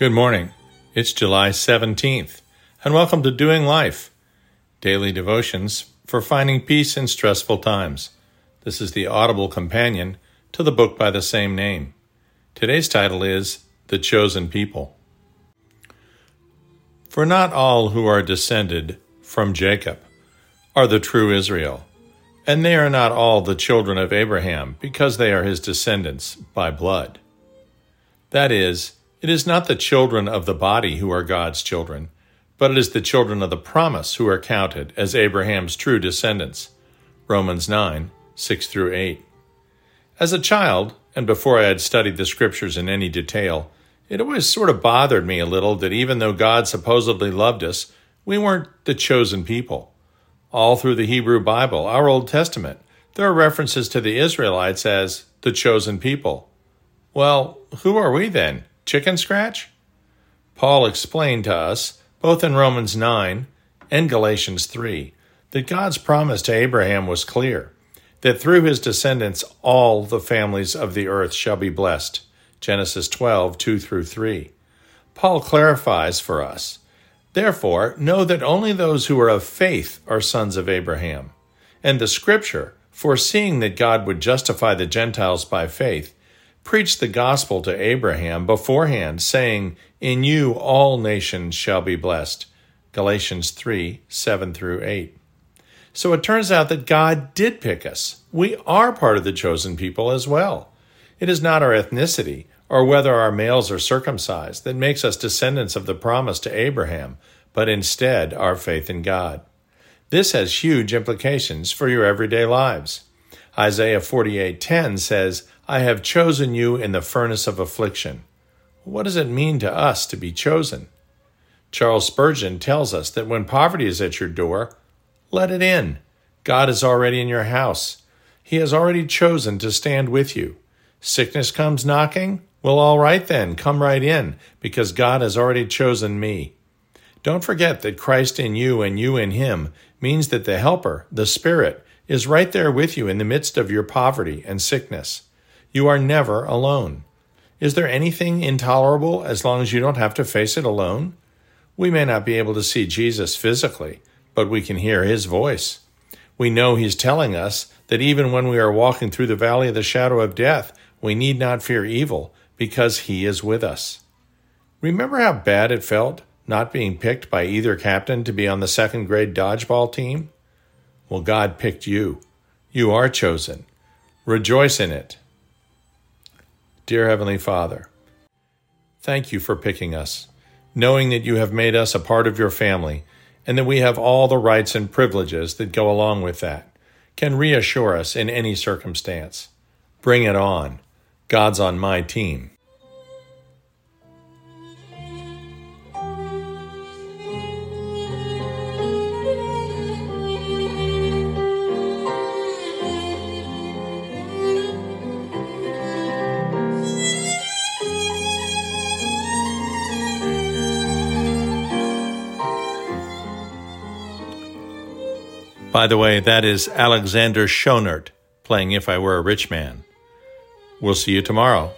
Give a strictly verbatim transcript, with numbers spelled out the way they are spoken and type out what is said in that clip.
Good morning. It's July seventeenth, and welcome to Doing Life, Daily Devotions for Finding Peace in Stressful Times. This is the audible companion to the book by the same name. Today's title is The Chosen People. For not all who are descended from Jacob are the true Israel, and they are not all the children of Abraham, because they are his descendants by blood. That is, it is not the children of the body who are God's children, but it is the children of the promise who are counted as Abraham's true descendants. Romans nine, six through eight. As a child, and before I had studied the scriptures in any detail, it always sort of bothered me a little that even though God supposedly loved us, we weren't the chosen people. All through the Hebrew Bible, our Old Testament, there are references to the Israelites as the chosen people. Well, who are we then? Chicken scratch? Paul explained to us, both in Romans nine and Galatians three, that God's promise to Abraham was clear, that through his descendants all the families of the earth shall be blessed. Genesis twelve, two through three. Paul clarifies for us, therefore, know that only those who are of faith are sons of Abraham. And the Scripture, foreseeing that God would justify the Gentiles by faith, preached the gospel to Abraham beforehand, saying, in you all nations shall be blessed. Galatians three, seven through eight. So it turns out that God did pick us. We are part of the chosen people as well. It is not our ethnicity or whether our males are circumcised that makes us descendants of the promise to Abraham, but instead our faith in God. This has huge implications for your everyday lives. Isaiah forty-eight ten says, I have chosen you in the furnace of affliction. What does it mean to us to be chosen? Charles Spurgeon tells us that when poverty is at your door, let it in. God is already in your house. He has already chosen to stand with you. Sickness comes knocking? Well, all right then, come right in, because God has already chosen me. Don't forget that Christ in you and you in him means that the Helper, the Spirit, is right there with you in the midst of your poverty and sickness. You are never alone. Is there anything intolerable as long as you don't have to face it alone? We may not be able to see Jesus physically, but we can hear his voice. We know he's telling us that even when we are walking through the valley of the shadow of death, we need not fear evil because he is with us. Remember how bad it felt not being picked by either captain to be on the second grade dodgeball team? Well, God picked you. You are chosen. Rejoice in it. Dear Heavenly Father, thank you for picking us, knowing that you have made us a part of your family and that we have all the rights and privileges that go along with that, can reassure us in any circumstance. Bring it on. God's on my team. By the way, that is Alexander Schonert playing If I Were a Rich Man. We'll see you tomorrow.